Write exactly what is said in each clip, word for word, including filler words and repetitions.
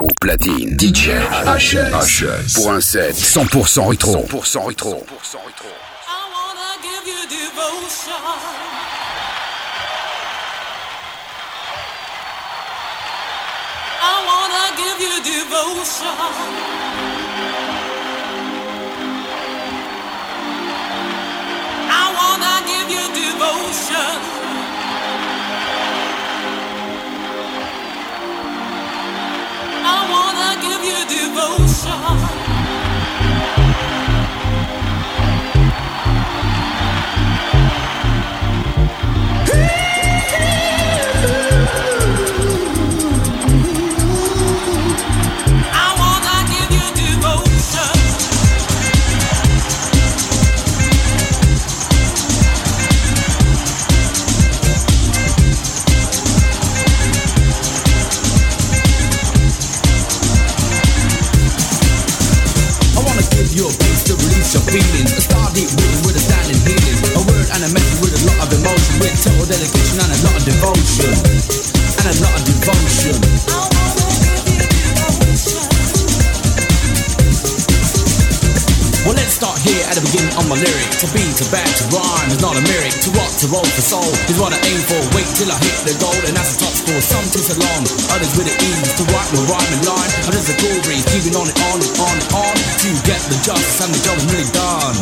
au platine. D J H S pour un set cent pour cent rétro. cent pour cent rétro. I wanna give you devotion. I wanna give you devotion. I wanna give you devotion. Feeling, a star deep rhythm with a sound and healing. A word and a message with a lot of emotion, with total dedication and a lot of devotion. And a lot of devotion. I wanna give you devotion. Well, let's start here at the beginning on my lyric. To be, to back, to rhyme is not a lyric. To rock, to roll, for soul is what I aim for. Wait till I hit the goal and that's the top score. Some too so long, others with the ease. To write the rhyming line, others the cool breeze. Keeping on and on and on and on. To get the justice and the job is really done.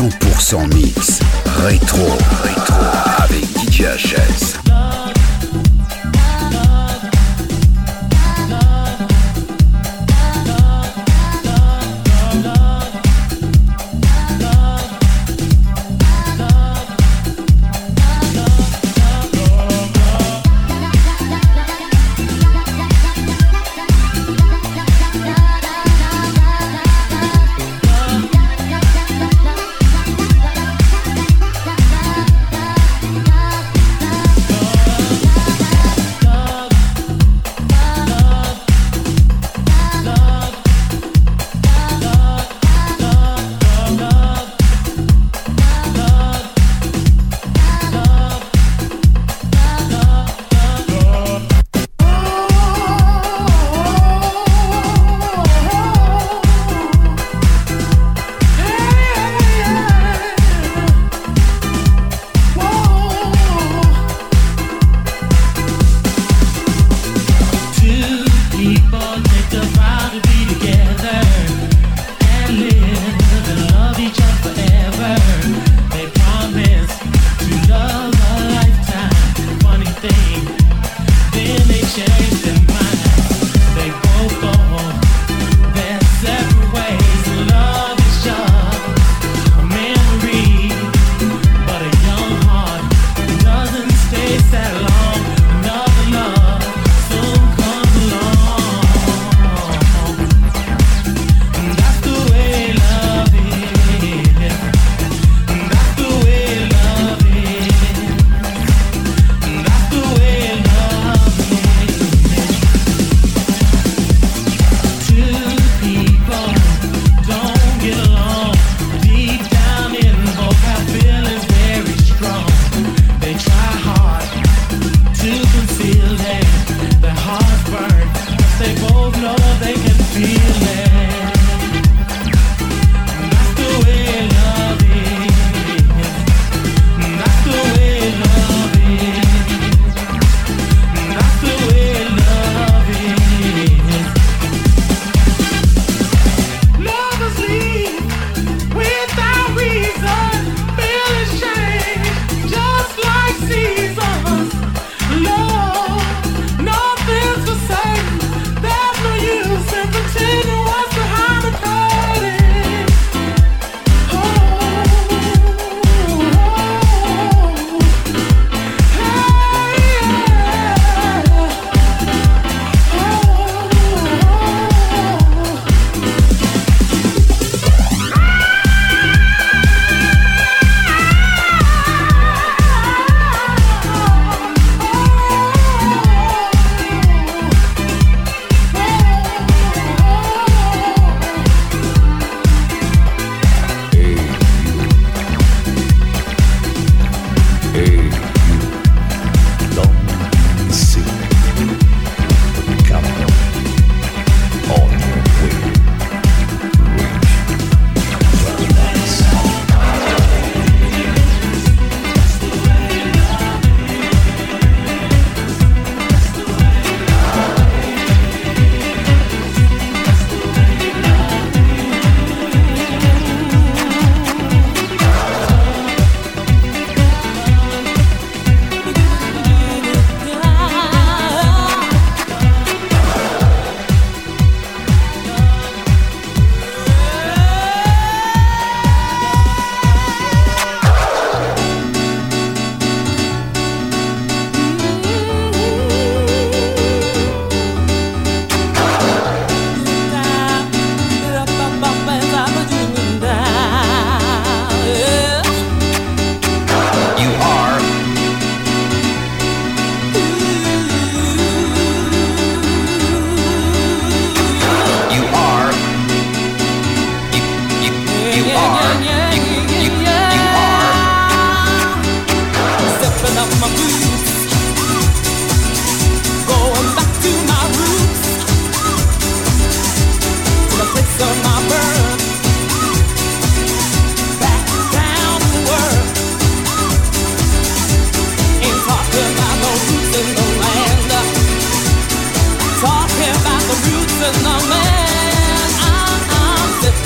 cent pour cent mix rétro rétro avec D J H S.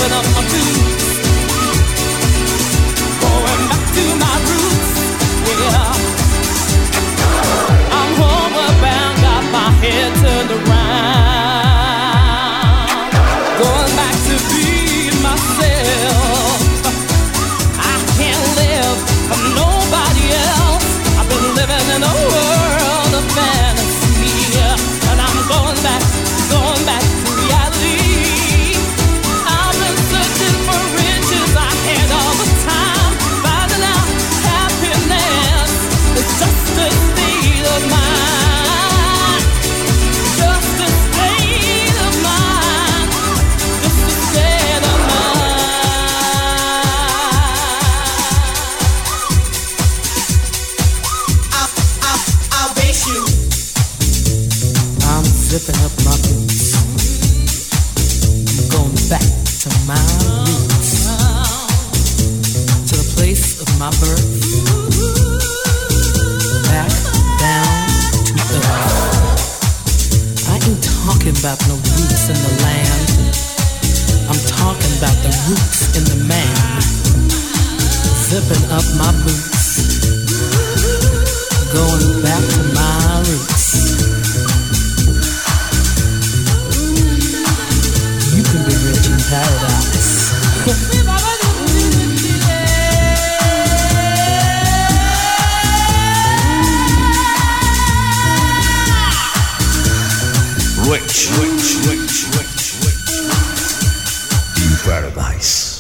Up my boots. back to my roots, to the place of my birth, back down to earth. I ain't talking about no roots in the land, I'm talking about the roots in the man. Zipping up my boots, going back to my roots. You can be rich in paradise. Rich, rich, rich, rich, rich, in paradise.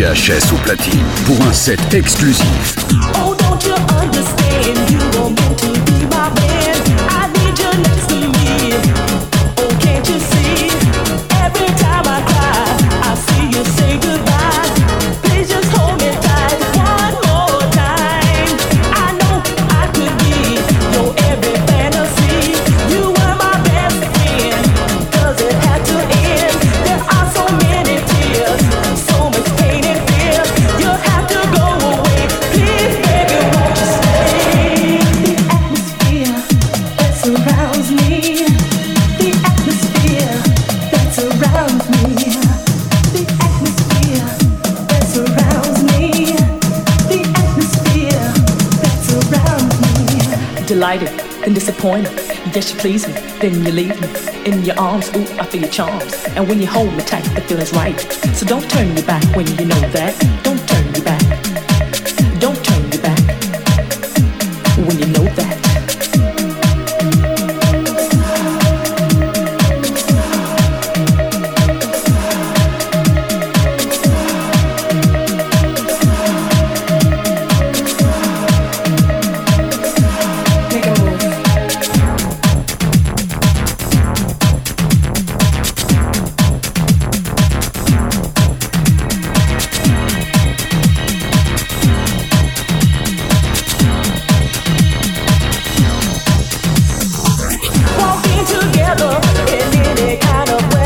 D J H S au platine pour un set exclusif. Oh, don't you understand? You were meant to be my man. I need you next to me. Oh, can't you see? Every time I cry, I see you say goodbye. Please just hold me tight one more time. I know I could be your every fantasy. You were my best friend. Does it have to end? There are so many tears, so much pain and fear. You'll have to go away. Please, baby, won't you stay? The atmosphere that surrounds me. The atmosphere that surrounds me. The atmosphere that surrounds me. The atmosphere that surrounds me. Delighted and disappointed that you please me, then you leave me. In your arms, ooh, I feel your charms. And when you hold me tight, the feeling's right. So don't turn me back when you know that.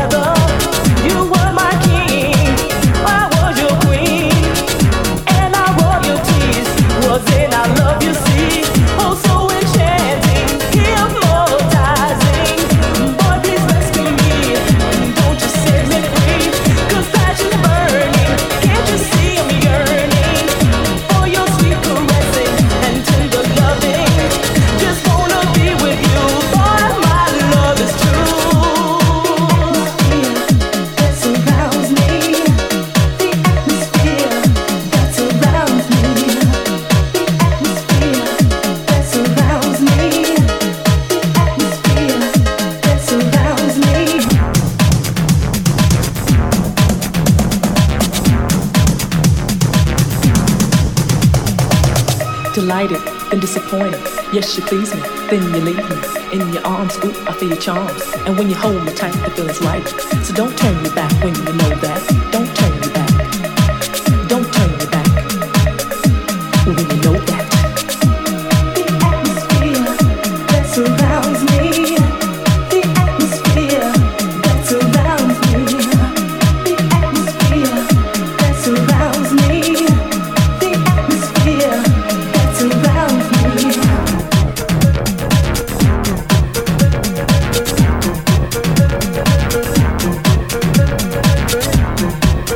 Don't turn me back. Don't turn me back when you know that. Delighted, then disappointed. Yes, you please me, then you leave me. In your arms, ooh, I feel your charms. And when you hold me tight, the feeling's right. So don't turn me back when you know that. Don't turn me back. Don't turn me back when you know that. The atmosphere that surrounds me. The atmosphere that surrounds me. The atmosphere that surrounds me. The atmosphere. We'll be right back.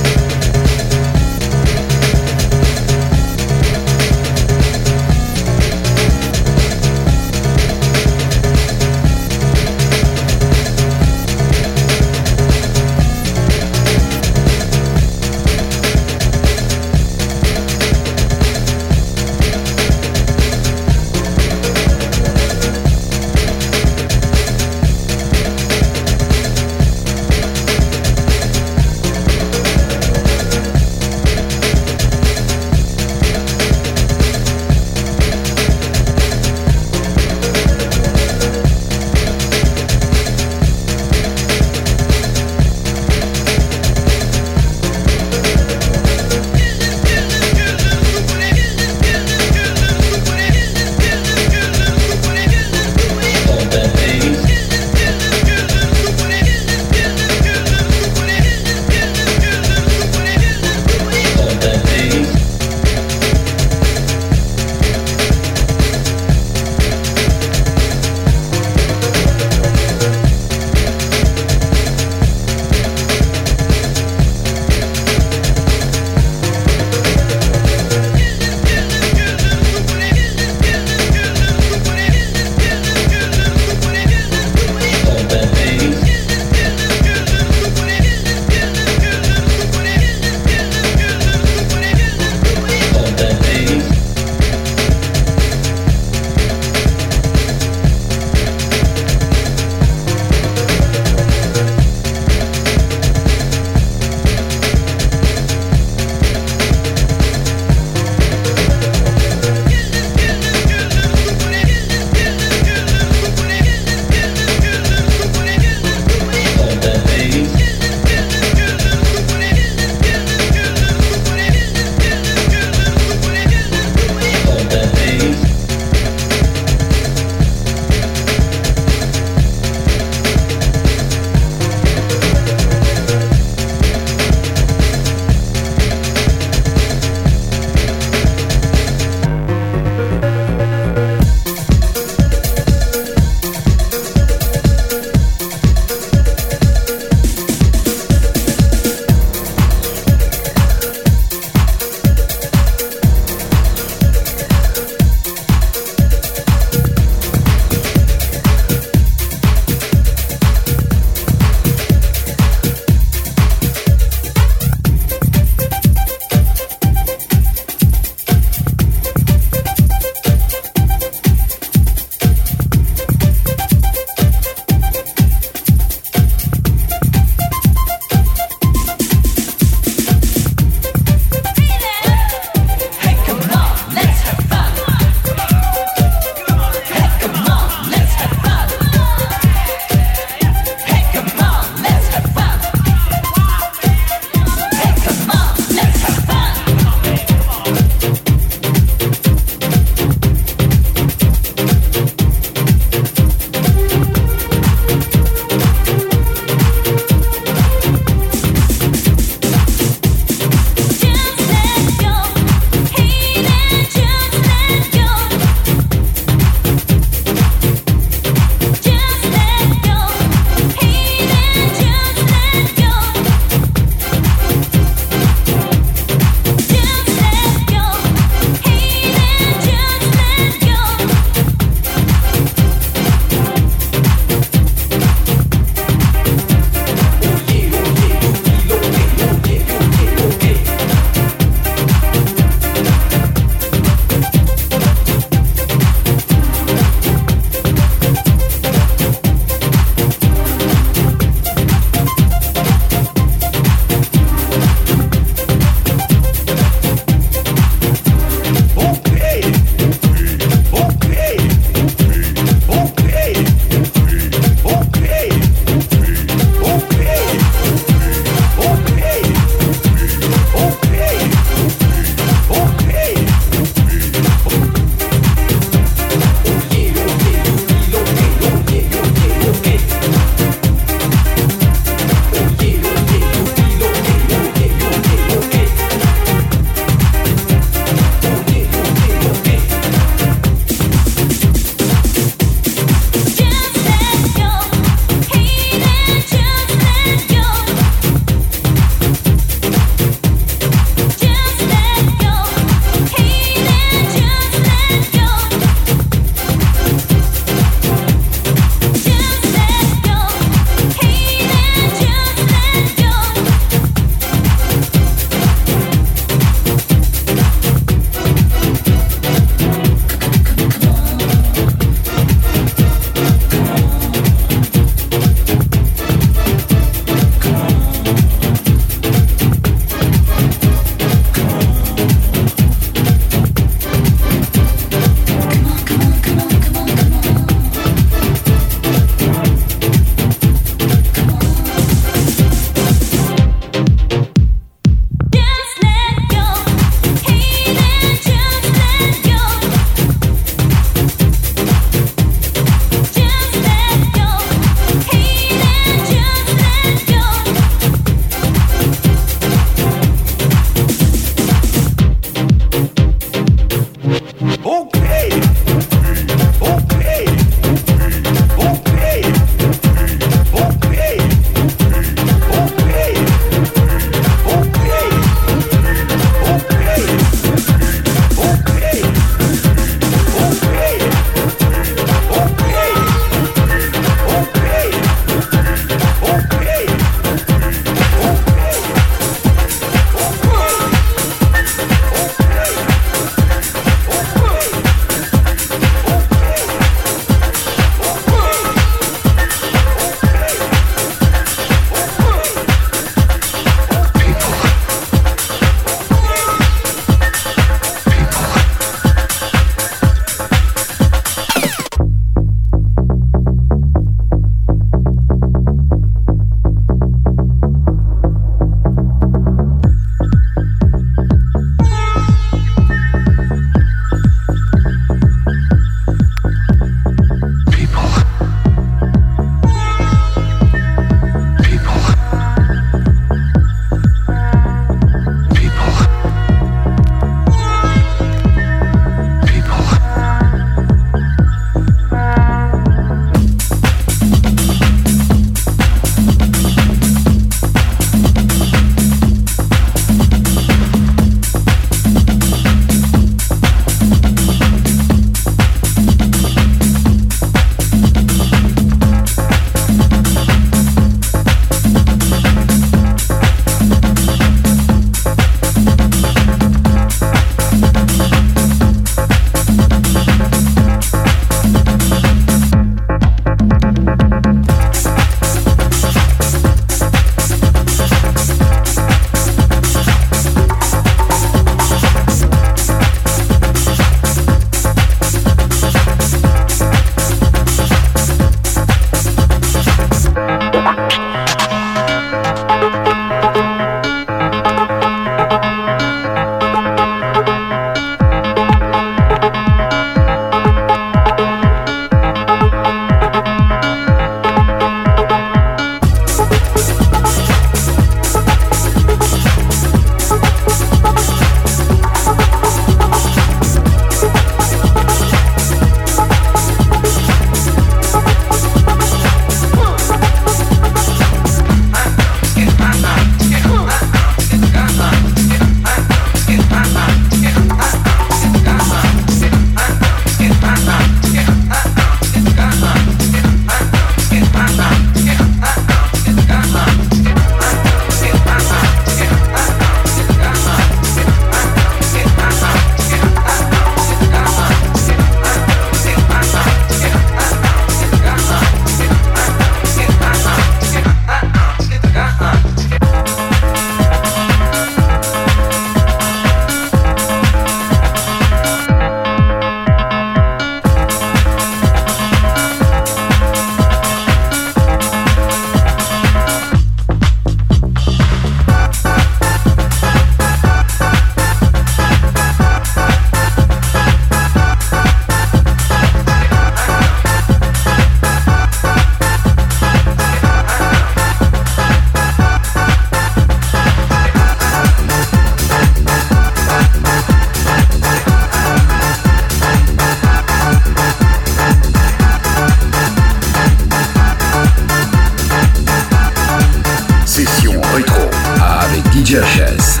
D J H S.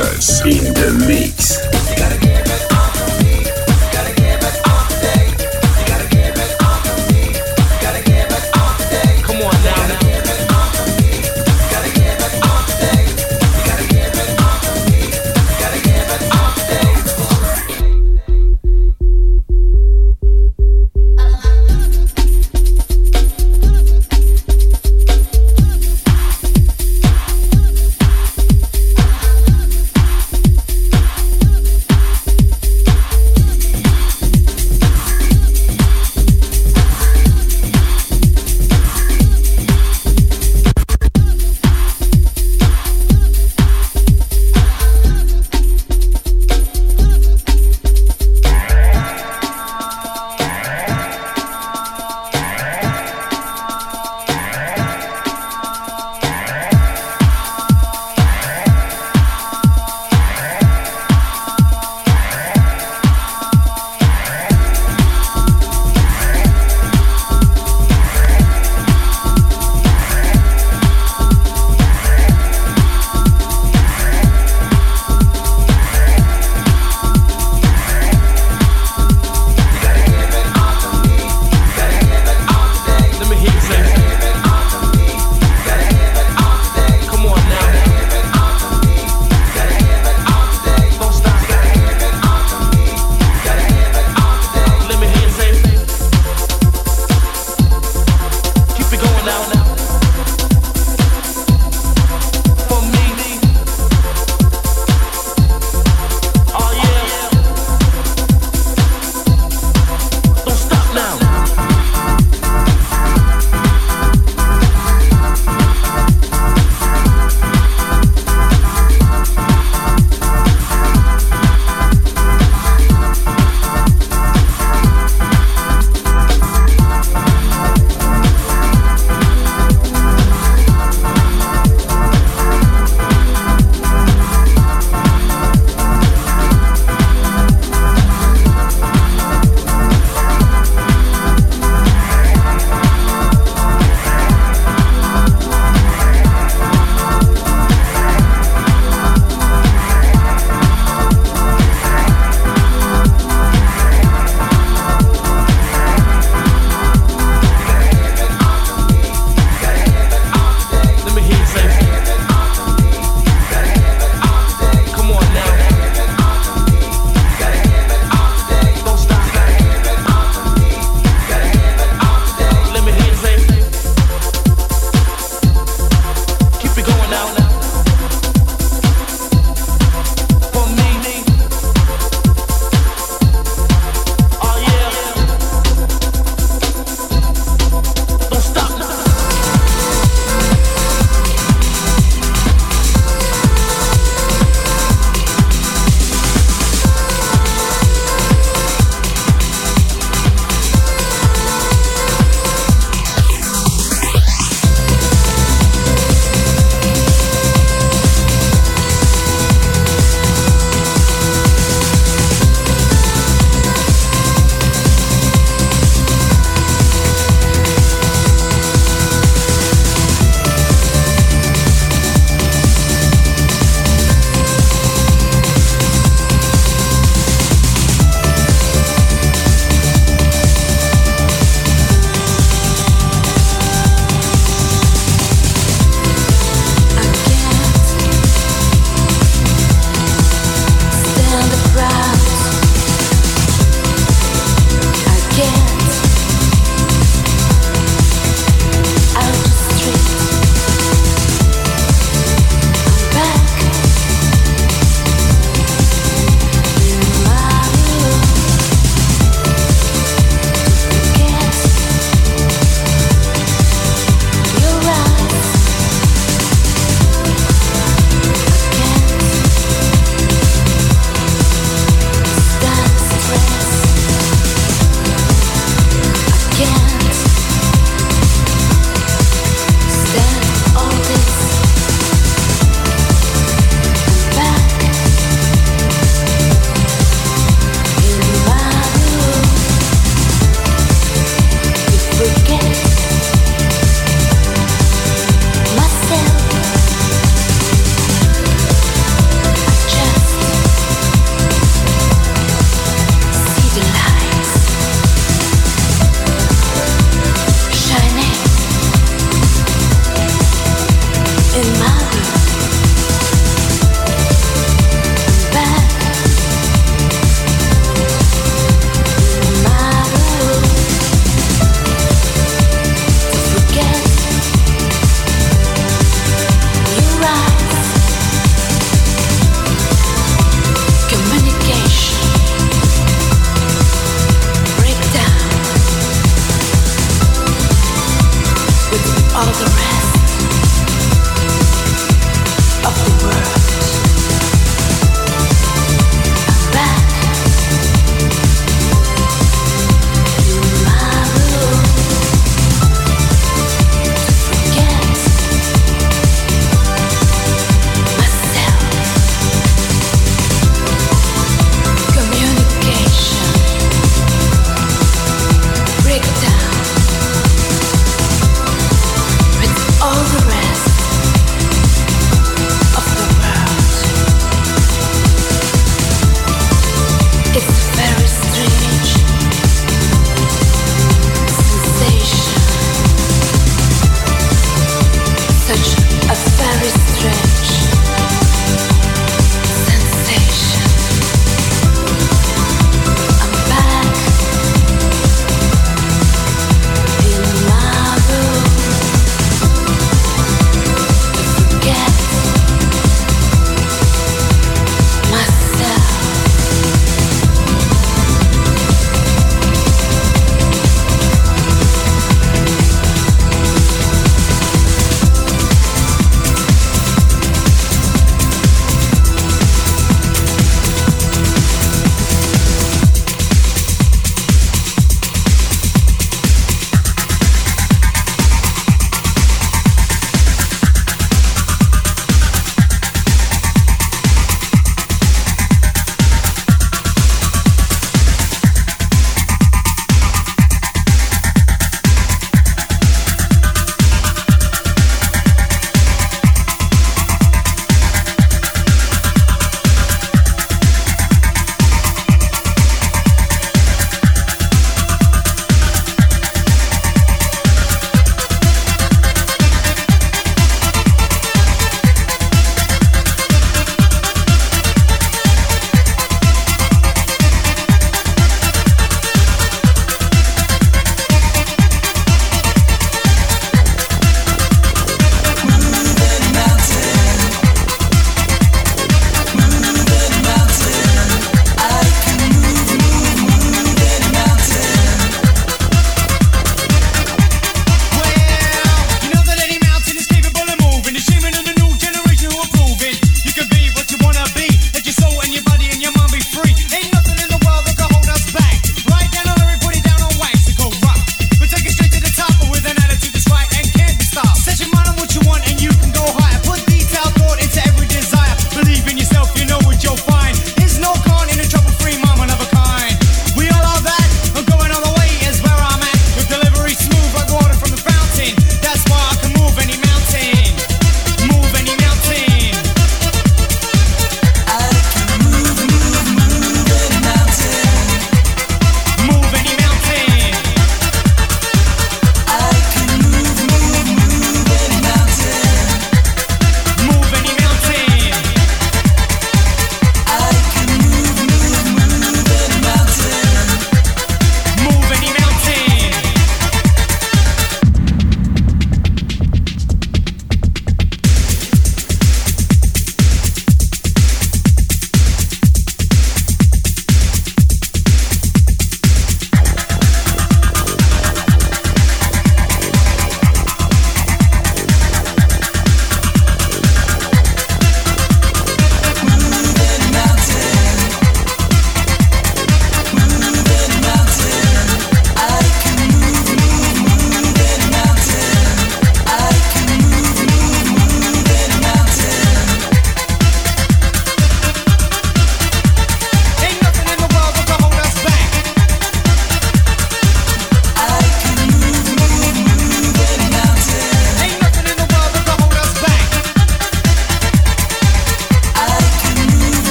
H S.